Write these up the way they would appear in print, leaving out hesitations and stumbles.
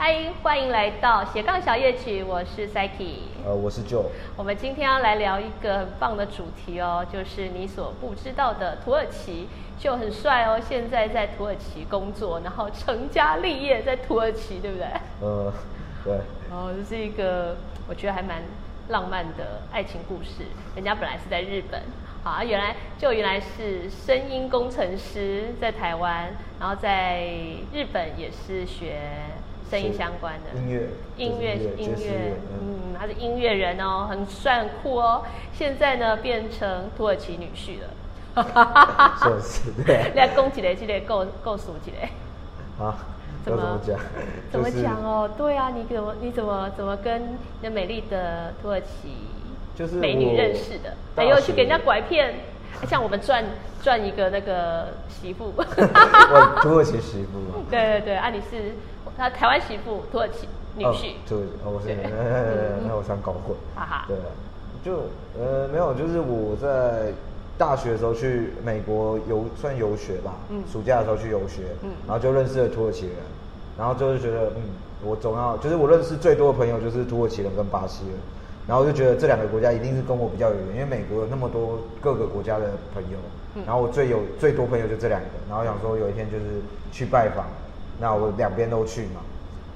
嗨，欢迎来到斜杠小夜曲，我是 Psyche，我是 Joe。我们今天要来聊一个很棒的主题哦，就是你所不知道的土耳其。Joe很帅哦，现在在土耳其工作，然后成家立业在土耳其，对不对？对。哦，这是一个我觉得还蛮浪漫的爱情故事。人家本来是在日本，啊，原来是声音工程师在台湾，然后在日本也是学。声音相关的音乐，嗯，他是音乐人哦，很帅很酷哦。现在呢，变成土耳其女婿了，哈哈哈哈哈。是，对啊。来讲一个，这个够熟一个。啊？怎么讲哦？对啊，你怎么跟你的美丽的土耳其美女认识的？还有去给人家拐骗？像我们赚一个那个媳妇，我土耳其媳妇嘛。对，啊，你是他台湾媳妇，土耳其女婿。对，我是，那我常搞混。哈哈。对，就没有，就是我在大学的时候去美国游学吧，暑假的时候去游学，然后就认识了土耳其人，然后就是觉得我总要就是我认识最多的朋友就是土耳其人跟巴西人。然后我就觉得这两个国家一定是跟我比较有缘，因为美国有那么多各个国家的朋友，然后我最多朋友就这两个，然后想说有一天就是去拜访，那我两边都去嘛，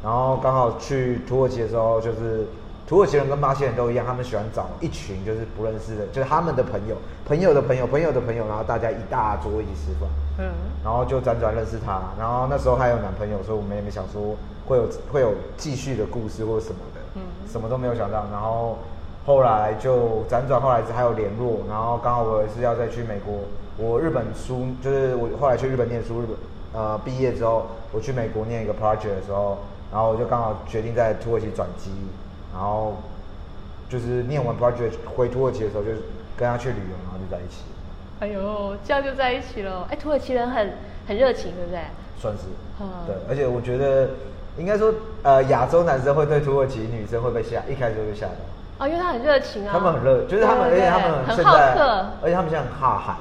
然后刚好去土耳其的时候，就是土耳其人跟巴西人都一样，他们喜欢找一群就是不认识的，就是他们的朋友，朋友的朋友，朋友的朋友，然后大家一大桌一起吃饭，然后就辗转认识他，然后那时候还有男朋友，所以我们也没想说会有继续的故事或什么的。什么都没有想到，然后后来就辗转，后来还有联络，然后刚好我也是要再去美国，我日本书就是我后来去日本念书，毕业之后我去美国念一个 project 的时候，然后我就刚好决定在土耳其转机，然后就是念完 project 回土耳其的时候就跟他去旅游，然后就在一起。哎呦，这样就在一起了。哎，土耳其人很热情，对不对？算是，对，而且我觉得。应该说，亚洲男生会对土耳其女生会被一开始就被吓到。哦，因为他很热情啊。他们很热，就是他们，而且他们很好客，而且他们现在很哈韩。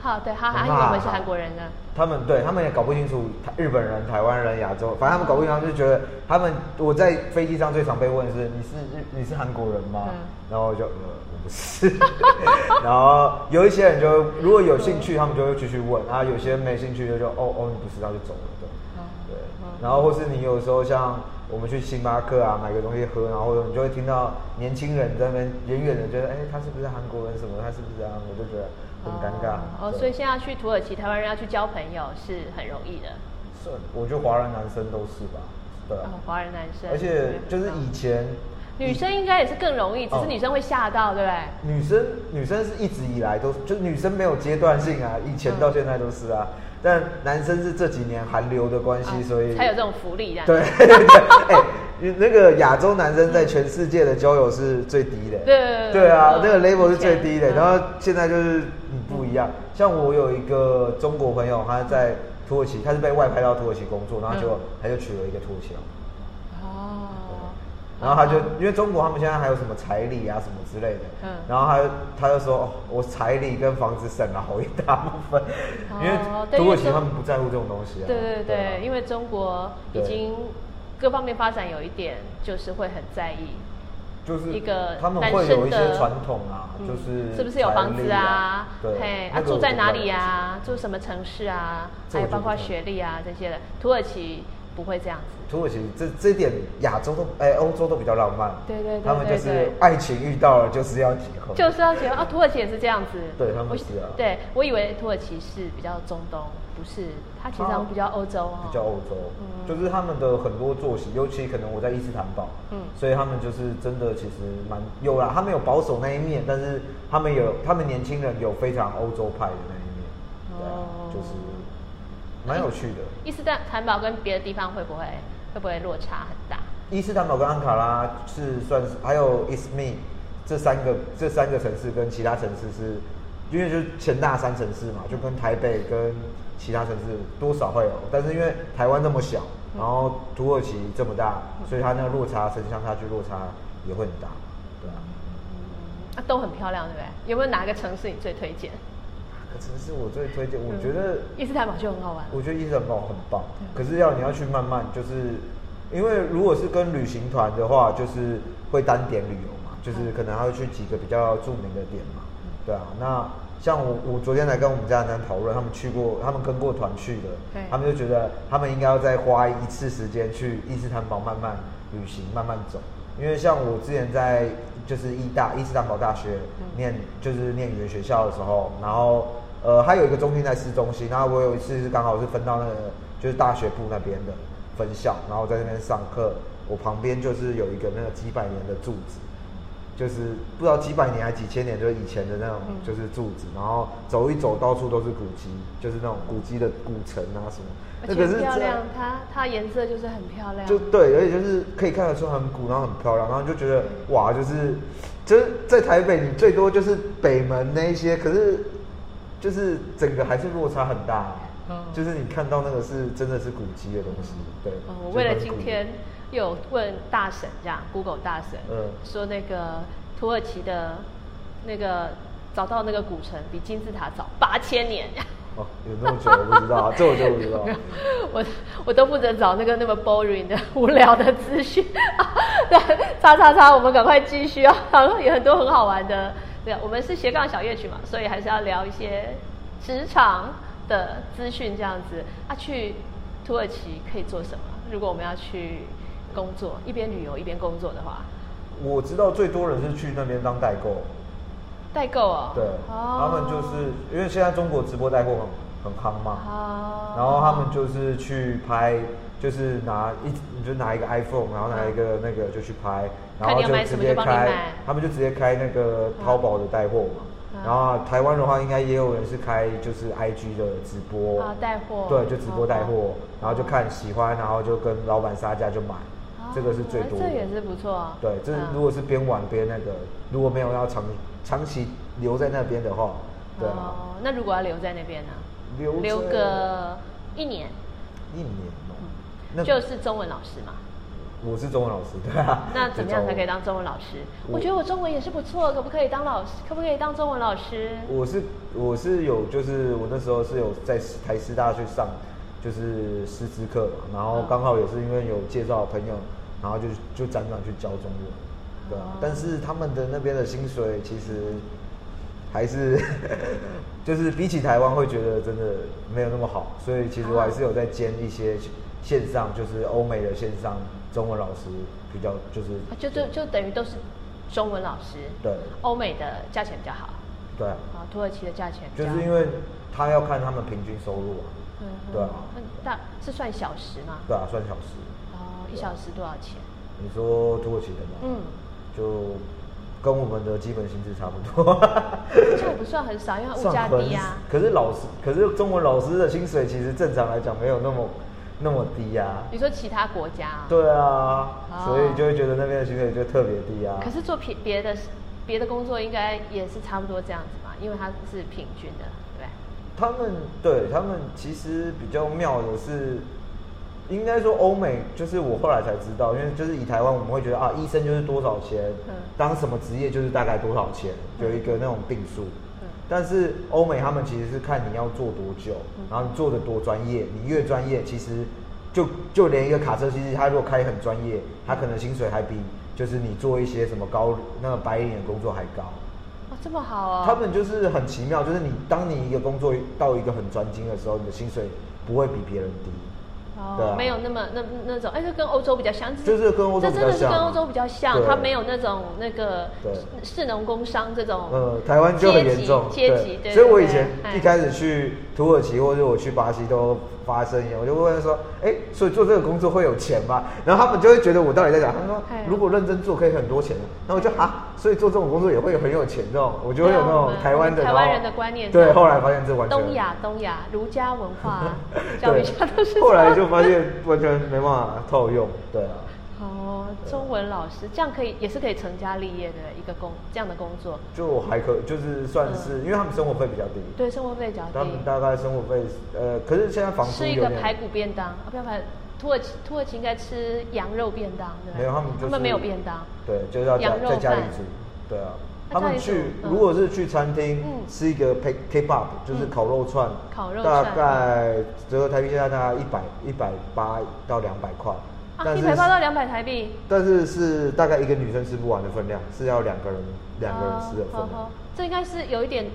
好，对，哈韩，因为我们是韩国人啊。他们对，他们也搞不清楚日本人、台湾人、亚洲，反正他们搞不清楚，就觉得他们。我在飞机上最常被问是：你是韩国人吗？然后我就我不是。然后有一些人就如果有兴趣，他们就会继续问；然后有些人没兴趣就哦你不知道就走了。然后或是你有时候像我们去星巴克啊买个东西喝，然后你就会听到年轻人在那边远远的觉得，哎，他是不是韩国人什么？他是不是啊？我就觉得很尴尬。哦，所以现在去土耳其，台湾人要去交朋友是很容易的。是，我觉得华人男生都是吧，对啊。华人男生。而且就是以前。女生应该也是更容易，只是女生会吓到，对不对？女生是一直以来都就女生没有阶段性啊，以前到现在都是啊。但男生是这几年韩流的关系，所以才有这种福利。对，那个亚洲男生在全世界的交友是最低的。对啊，那个 level 是最低的。然后现在就是不一样，像我有一个中国朋友，他在土耳其，他是被外派到土耳其工作，然后他就娶了一个土耳其老婆。然后他就因为中国他们现在还有什么彩礼啊什么之类的，然后他就说，哦，我彩礼跟房子省了好一大部分，因为土耳其他们不在乎这种东西啊。对，因为中国已经各方面发展有一点就是会很在意，就是一个他们会有一些传统啊，就是是不是有房子啊，对，啊住在哪里啊，住什么城市啊，还有包括学历啊这些的，土耳其。不会这样子，土耳其这点亚洲都欧洲都比较浪漫，对，他们就是爱情遇到了就是要结婚，啊，土耳其也是这样子，对他们是啊，对我以为土耳其是比较中东，不是，它其实好像比较欧洲哦，比较欧洲，就是他们的很多作息，尤其可能我在伊斯坦堡，所以他们就是真的其实蛮有啦，他们有保守那一面，但是他们年轻人有非常欧洲派的那一面，对啊，就是。蛮有趣的。伊斯坦堡跟别的地方会不会落差很大？伊斯坦堡跟安卡拉是算是，还有伊斯密这三个城市跟其他城市是，因为就是前大三城市嘛，就跟台北跟其他城市多少会有，但是因为台湾那么小，然后土耳其这么大，所以它那个落差城乡差距落差也会很大，对啊。都很漂亮，对不对？有没有哪个城市你最推荐？城市我最推荐，我觉得伊斯坦堡就很好玩。我觉得伊斯坦堡很棒，可是要你要去慢慢，就是因为如果是跟旅行团的话，就是会单点旅游嘛，就是可能还会去几个比较著名的点嘛，对啊。那像我昨天来跟我们家人讨论，他们去过，他们跟过团去的，他们就觉得他们应该要再花一次时间去伊斯坦堡慢慢旅行，慢慢走。因为像我之前在就是伊斯坦堡大学念就是念语言学校的时候，然后它有一个中心在市中心，然后我有一次是刚好是分到那个就是大学部那边的分校，然后在那边上课，我旁边就是有一个那个几百年的柱子，就是不知道几百年还几千年就是以前的那种就是柱子，然后走一走到处都是古迹，就是那种古迹的古城啊什么。而且很漂亮，它颜色就是很漂亮，就对，而且就是可以看得出很古，然后很漂亮，然后就觉得哇，就是在台北你最多就是北门那一些，可是就是整个还是落差很大，就是你看到那个是真的是古迹的东西，对。我为了今天有问大神这样 ，Google 大神，说那个土耳其的那个找到那个古城比金字塔早8000年。哦，有那么久我不知道，这我就不知道。我都负责找那个那么 boring 的无聊的资讯。对，我们赶快继续啊！然后有很多很好玩的，对，我们是斜杠小夜曲嘛，所以还是要聊一些职场的资讯这样子。啊，去土耳其可以做什么？如果我们要去工作，一边旅游一边工作的话，我知道最多人是去那边当代购。代购哦，对，他们就是因为现在中国直播代购很夯嘛，然后他们就是去拍，就是拿一个 iPhone， 然后拿一个那个就去拍，然后就直接开，他们就直接开那个淘宝的带货嘛。然后台湾的话，应该也有人是开就是 IG 的直播带货，对，就直播带货，然后就看喜欢，然后就跟老板杀价就买，这个是最多的，这也是不错啊。对，这如果是边玩边那个，如果没有要长期留在那边的话，对啊。那如果要留在那边呢？留个1年。1年哦，就是中文老师嘛。我是中文老师，对啊。那怎么样才可以当中文老师？我觉得我中文也是不错，可不可以当老师？可不可以当中文老师？我是有，就是我那时候是有在台师大去上就是师资课嘛，然后刚好也是因为有介绍朋友，然后就辗转去教中文。对啊，但是他们的那边的薪水其实还是就是比起台湾会觉得真的没有那么好，所以其实我还是有在兼一些线上，就是欧美的线上中文老师比较就等于都是中文老师，对，欧美的价钱比较好，对啊，土耳其的价钱比较好，就是因为他要看他们平均收入啊，对啊，那是算小时吗？对啊，算小时。哦，1小时多少钱？你说土耳其的吗？就跟我们的基本薪资差不多，这也不算很少，因为物价低啊。可是中文老师的薪水其实正常来讲没有那么低啊。你说其他国家啊？对啊，所以就会觉得那边的薪水就特别低啊。可是做别的工作应该也是差不多这样子嘛，因为它是平均的，对不对？他们其实比较妙的是。应该说欧美就是我后来才知道，因为就是以台湾我们会觉得啊，医生就是多少钱，当什么职业就是大概多少钱，有一个那种定数。但是欧美他们其实是看你要做多久，然后你做的多专业，你越专业，其实就连一个卡车司机，他如果开很专业，他可能薪水还比就是你做一些什么白领的工作还高。哇，这么好啊！他们就是很奇妙，就是当你一个工作到一个很专精的时候，你的薪水不会比别人低。哦，没有那么那种，哎，这跟欧洲比较像，就是跟欧洲比较像，这真的是跟欧洲比较像，它没有那种那个士农工商这种，台湾就很严重阶级，对。所以我以前一开始去土耳其或者我去巴西都发生一样，我就问他说，哎，所以做这个工作会有钱吗？然后他们就会觉得我到底在讲，他们说如果认真做可以很多钱，那我就所以做这种工作也会很有钱这种，我就会有那种台湾人的观念，对，后来发现这完全东亚儒家文化教育下都是，后来就发现完全没办法套用，对啊。哦，中文老师这样也是可以成家立业的一个这样的工作，就还可以，就是算是因为他们生活费比较低，对，生活费比较低，他们大概生活费可是现在房租有点吃一个排骨便当，不要排土耳其应该吃羊肉便当，对，没有，他们没有便当，对，就是要在家里煮，对啊。他们如果是去餐厅吃一个 kebab， 就是烤肉串，大概折合台币现在大概180到200块。但是180到200台币，但是是大概一个女生吃不完的分量，是要两个人吃的分量。这应该是有一点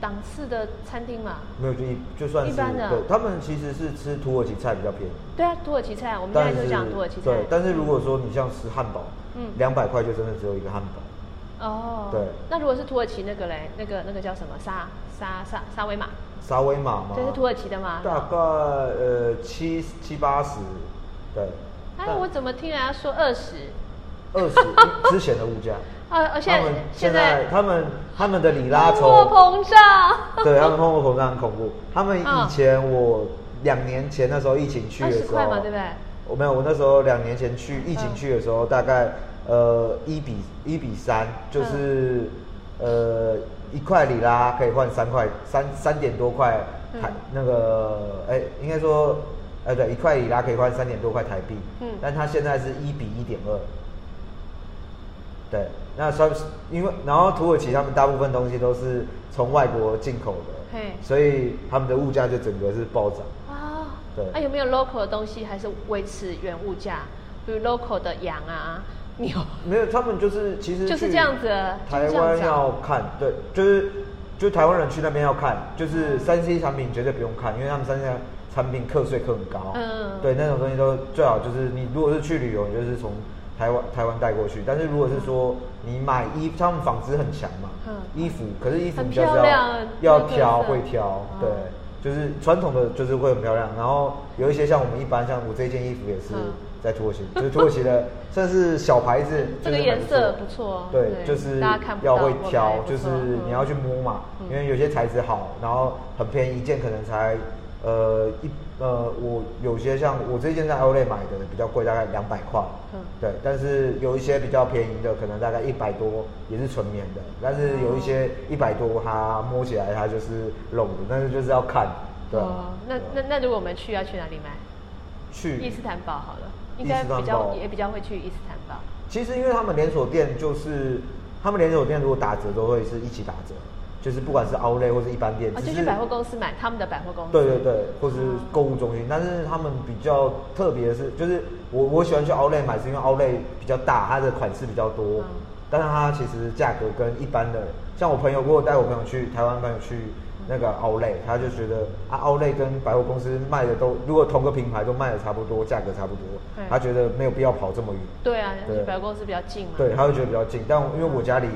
档次的餐厅嘛？没有，就算是一般的。对，他们其实是吃土耳其菜比较便宜。对啊，土耳其菜，我们现在就讲土耳其菜。对，但是如果说你像吃汉堡，200块就真的只有一个汉堡。哦，对，那如果是土耳其那个嘞，那个叫什么沙威玛？沙威玛吗？这是土耳其的吗？大概70-80，对。哎，我怎么听人家说20？之前的物价。现在他们的里拉稠，通货膨胀。对，他们通货膨胀很恐怖。他们以前我2年前那时候疫情去的时候，20块嘛，对不对？我没有，我那时候2年前去疫情去的时候，大概。1:3，就是1块里拉可以换3块，3点多块台、那个应该说对，1块里拉可以换3点多块台币，但它现在是1:1.2，对，那因为然后土耳其他们大部分东西都是从外国进口的，所以他们的物价就整个是暴涨啊，对，有没有 local 的东西还是维持原物价？比如 local 的羊啊。没有，他们就是其实就是这样子。台湾要看，对，就台湾人去那边要看，就是3C 产品绝对不用看，因为他们3C 产品课税课很高。对，那种东西都最好就是你如果是去旅游，你就是从台湾带过去。但是如果是说你买衣服，他们纺织很强嘛，衣服可是衣服就是要挑，会挑，对，就是传统的就是会很漂亮。然后有一些像我们一般，像我这件衣服也是。在土耳其，就是土耳其的，算是小牌子，这个颜色不错。对，就是要会挑，就是你要去摸嘛，因为有些材质好，然后很便宜，一件可能才我有些像我这件在 Outlet 买的比较贵，大概200块。对，但是有一些比较便宜的，可能大概100多，也是纯棉的，但是有一些100多，它摸起来它就是拢的，但是就是要看。对。那如果我们去要去哪里买？去伊斯坦堡好了。应该比较会去伊斯坦堡。其实因为他们连锁店就是，他们连锁店如果打折都会是一起打折，就是不管是 Outlet 或是一般店，就去百货公司买他们的百货公司。对对对，或是购物中心。但是他们比较特别的是，就是我喜欢去 Outlet 买，是因为 Outlet 比较大，它的款式比较多，但是它其实价格跟一般的，像我朋友如果带我朋友去台湾朋友去。那个 Outlet 他就觉得啊 Outlet 跟百货公司卖的都如果同个品牌都卖的差不多，价格差不多，他觉得没有必要跑这么远。对啊，百货公司比较近嘛。对，他会觉得比较近，但因为我家离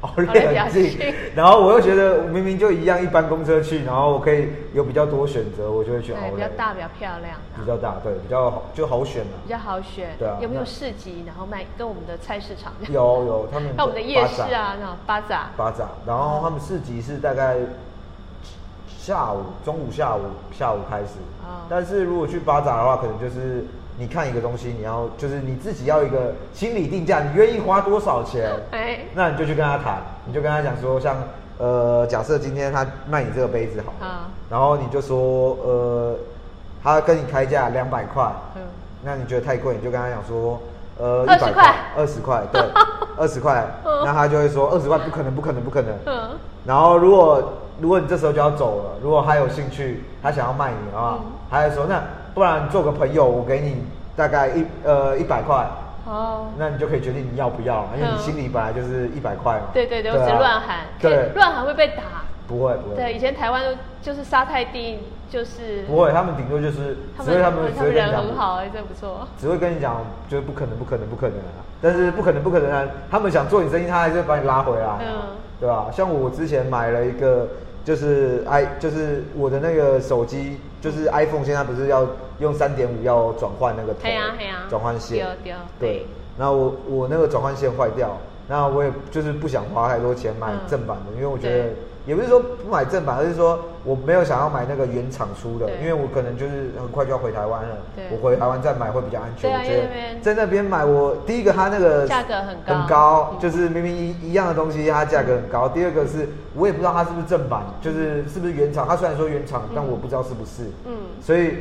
Outlet 很近，然后我又觉得明明就一样一般公车去，然后我可以有比较多选择，我就会去 Outlet。比较大，比较漂亮。比较大，对，比较好，就好选嘛。比较好选。对啊。有没有市集，然后卖跟我们的菜市场？有，他们。那我们的夜市啊，那种巴扎，然后他们市集是大概。中午下午开始，但是如果去巴扎的话，可能就是你看一个东西，你要就是你自己要一个心理定价，你愿意花多少钱，那你就去跟他谈，你就跟他讲说，像假设今天他卖你这个杯子好了，然后你就说他跟你开价200块，那你觉得太贵，你就跟他讲说100块20块，对，20块，那他就会说20块不可能，然后如果你这时候就要走了，如果他有兴趣，他想要卖你啊，他就说那不然做个朋友，我给你大概100块，那你就可以决定你要不要，因为你心里本来就是100块嘛。对对对，我只乱喊，对，乱喊会被打。不会。对，以前台湾就是杀太低，就是不会，他们顶多就是，他们人很好，真不错。只会跟你讲，就是不可能啊！但是不可能啊！他们想做你生意，他还是把你拉回来，对吧？像我之前买了一个，就是我的那个手机，就是 iPhone， 现在不是要用3.5要转换那个头，转换线，对。然后我那个转换线坏掉，那我也就是不想花太多钱买正版的，因为我觉得。也不是说不买正版，而是说我没有想要买那个原厂出的，因为我可能就是很快就要回台湾了，我回台湾再买会比较安全。我觉得在那边买，我第一个它那个价格很高，就是明明一样的东西，它价格很高。第二个是我也不知道它是不是正版，就是是不是原厂。它虽然说原厂，但我不知道是不是。所以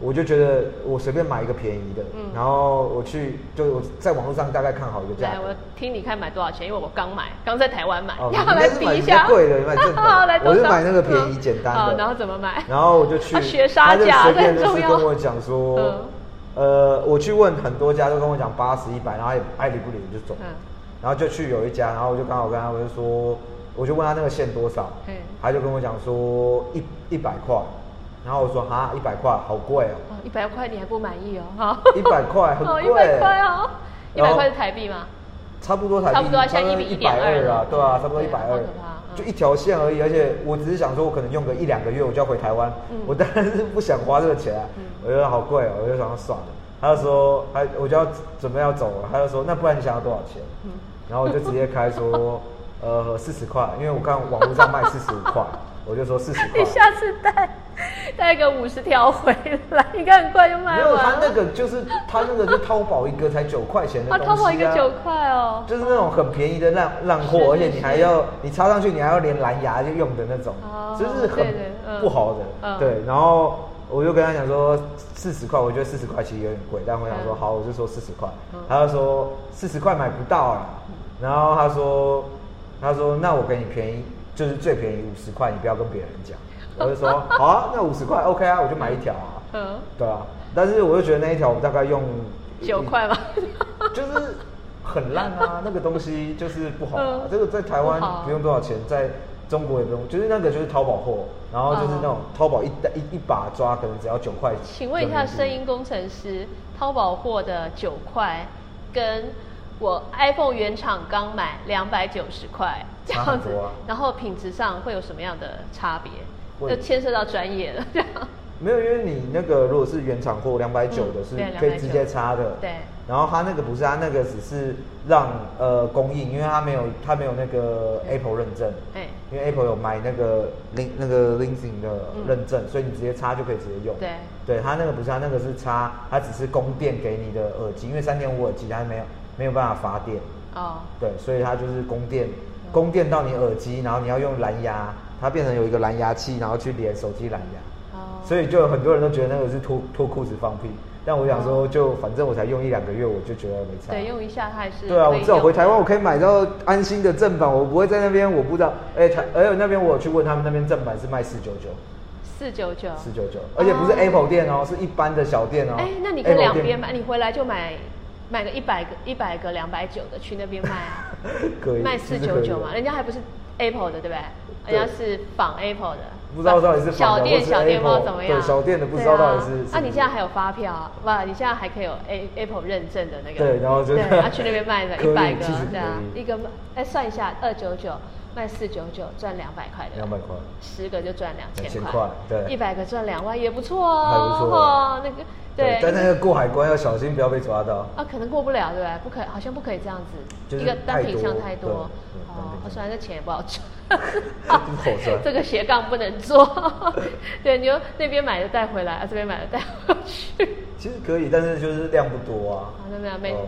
我就觉得我随便买一个便宜的，然后我去就我在网络上大概看好一个价格。对，我听你看买多少钱，因为我刚在台湾买，要来比一下。贵的，买正版。我是买那个便宜简单的。然后怎么买？然后我就去，他就随便就是跟我讲说，我去问很多家，都跟我讲80、100，然后也爱理不理就走了。然后就去有一家，然后我就刚好跟他，我就说，我就问他那个线多少，他就跟我讲说100块，然后我说哈100块好贵哦，100块你还不满意哦，100块很贵，100块哦，100块是台币吗？差不多台币，差不多现在1比1.2啊，对啊，差不多120。就一条线而已，而且我只是想说，我可能用个1-2个月我就要回台湾，我当然是不想花这个钱啊，我觉得好贵哦，我就想要算了。他就说，我就要准备要走了，他就说，那不然你想要多少钱？然后我就直接开说，40块，因为我看网络上卖45块，我就说40块。你下次带个50条回来，应该很快就卖完了。没有，他那个就淘宝一个才9块钱的东西啊，淘宝一个9块哦，就是那种很便宜的烂货，而且你插上去你还要连蓝牙就用的那种，就是很不好的。对，然后我就跟他讲说40块，我觉得40块其实有点贵，但我想说好，我就说40块，他就说40块买不到啦，然后他说那我给你便宜，就是最便宜50块，你不要跟别人讲。我就说好啊，那50块 OK 啊，我就买一条啊。对啊，但是我就觉得那一条我大概用9块吧，就是很烂啊，那个东西就是不好啊。这个在台湾不用多少钱，在中国也不用，就是那个就是淘宝货，然后就是那种淘宝一把抓可能只要9块。请问一下声音工程师，淘宝货的9块跟我 iPhone 原厂刚买290块这样子，然后品质上会有什么样的差别？就牵涉到专业了，这样没有，因为你那个如果是原厂货290的是可以直接插的，对。然后它那个不是，它那个只是让供应，因为它没有那个 Apple 认证，因为 Apple 有买那个 Linsing 的认证，所以你直接插就可以直接用。对，它那个不是，它那个是插，它只是供电给你的耳机，因为3.5耳机它没有办法发电哦，对，所以它就是供电到你耳机，然后你要用蓝牙。它变成有一个蓝牙器，然后去连手机蓝牙，所以就有很多人都觉得那个是脱裤子放屁。但我想说，就反正我才用1-2个月，我就觉得没差。对，用一下还是对啊。我至少回台湾，我可以买到安心的正版，我不会在那边我不知道。而且那边我有去问他们，那边正版是卖499，499，而且不是 Apple 店哦，是一般的小店哦。那你跟两边买，你回来就买个100个290的去那边卖啊，可以卖499嘛，人家还不是 Apple 的，对不对？人家是仿 Apple 的，不知道到底是小店不知道怎么样，对，小店的不知道到底是。啊，你现在还有发票啊？不，你现在还可以有 Apple 认证的那个。对，然后就对，去那边卖了100个，对啊，一个算一下299卖499，赚200块的。200块，10个就赚2000块，对，100个赚2万也不错哦，还不错哦，那个。对，但那个过海关要小心，不要被抓到啊！可能过不了，对不对？不可，好像不可以这样子，一个单品项太多哦。虽然这钱也不好赚，这个斜杠不能做。对，你就那边买的带回来，这边买的带回去。其实可以，但是就是量不多啊。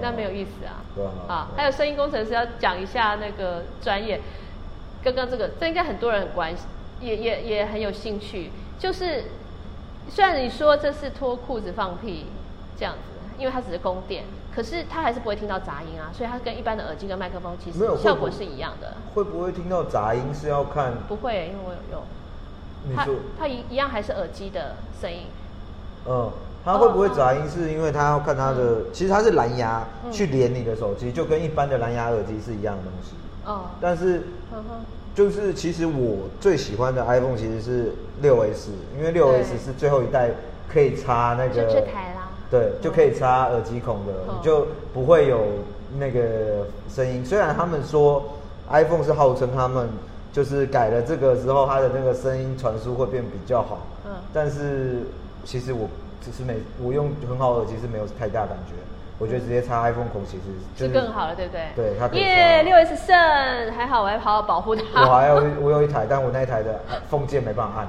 那没有意思啊。对啊。还有声音工程师要讲一下那个专业。刚刚这应该很多人很关心，也很有兴趣，就是。虽然你说这是脱裤子放屁这样子，因为它只是供电，可是它还是不会听到杂音啊，所以它跟一般的耳机跟麦克风其实效果是一样的。会不会听到杂音是要看？不会，因为我有用。你说它一样还是耳机的声音。它会不会杂音是因为它要看它的，其实它是蓝牙去连你的手机，就跟一般的蓝牙耳机是一样的东西。但是。就是其实我最喜欢的 iPhone 其实是 6S， 因为 6S 是最后一代可以插那个这台啦，对，就可以插耳机孔的，你就不会有那个声音。虽然他们说 iPhone 是号称他们就是改了这个之后，它的那个声音传输会变比较好，但是其实我只是我用很好耳机是没有太大感觉。我觉得直接插 iPhone 孔其实是更好了，对不对？对，它可以。耶，6S 胜，还好我还好好保护它。我有一台，但我那一台的封键没办法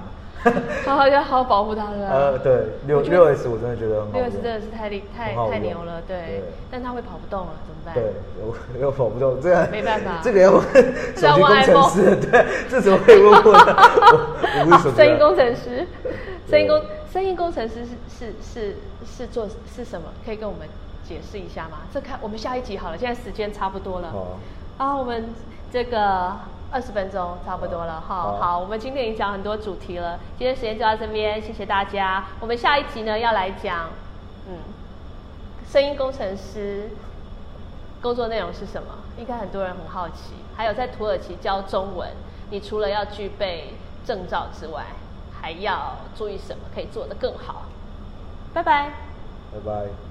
按。要好好保护它了。对，6S 我真的觉得很好用。6S 真的是太牛了，对。但它会跑不动了，怎么办？对，我又跑不动，这个没办法。这个要问手机工程师，对，这怎么可以问我呢？我不是手机。声音工程师，声音工程师是做是什么？可以跟我们解释一下吗？我们下一集好了，现在时间差不多了。我们这个20分钟差不多了哈。好，我们今天已经讲很多主题了，今天时间就到这边，谢谢大家。我们下一集呢要来讲，声音工程师工作内容是什么？应该很多人很好奇。还有在土耳其教中文，你除了要具备证照之外，还要注意什么可以做得更好？拜拜。拜拜。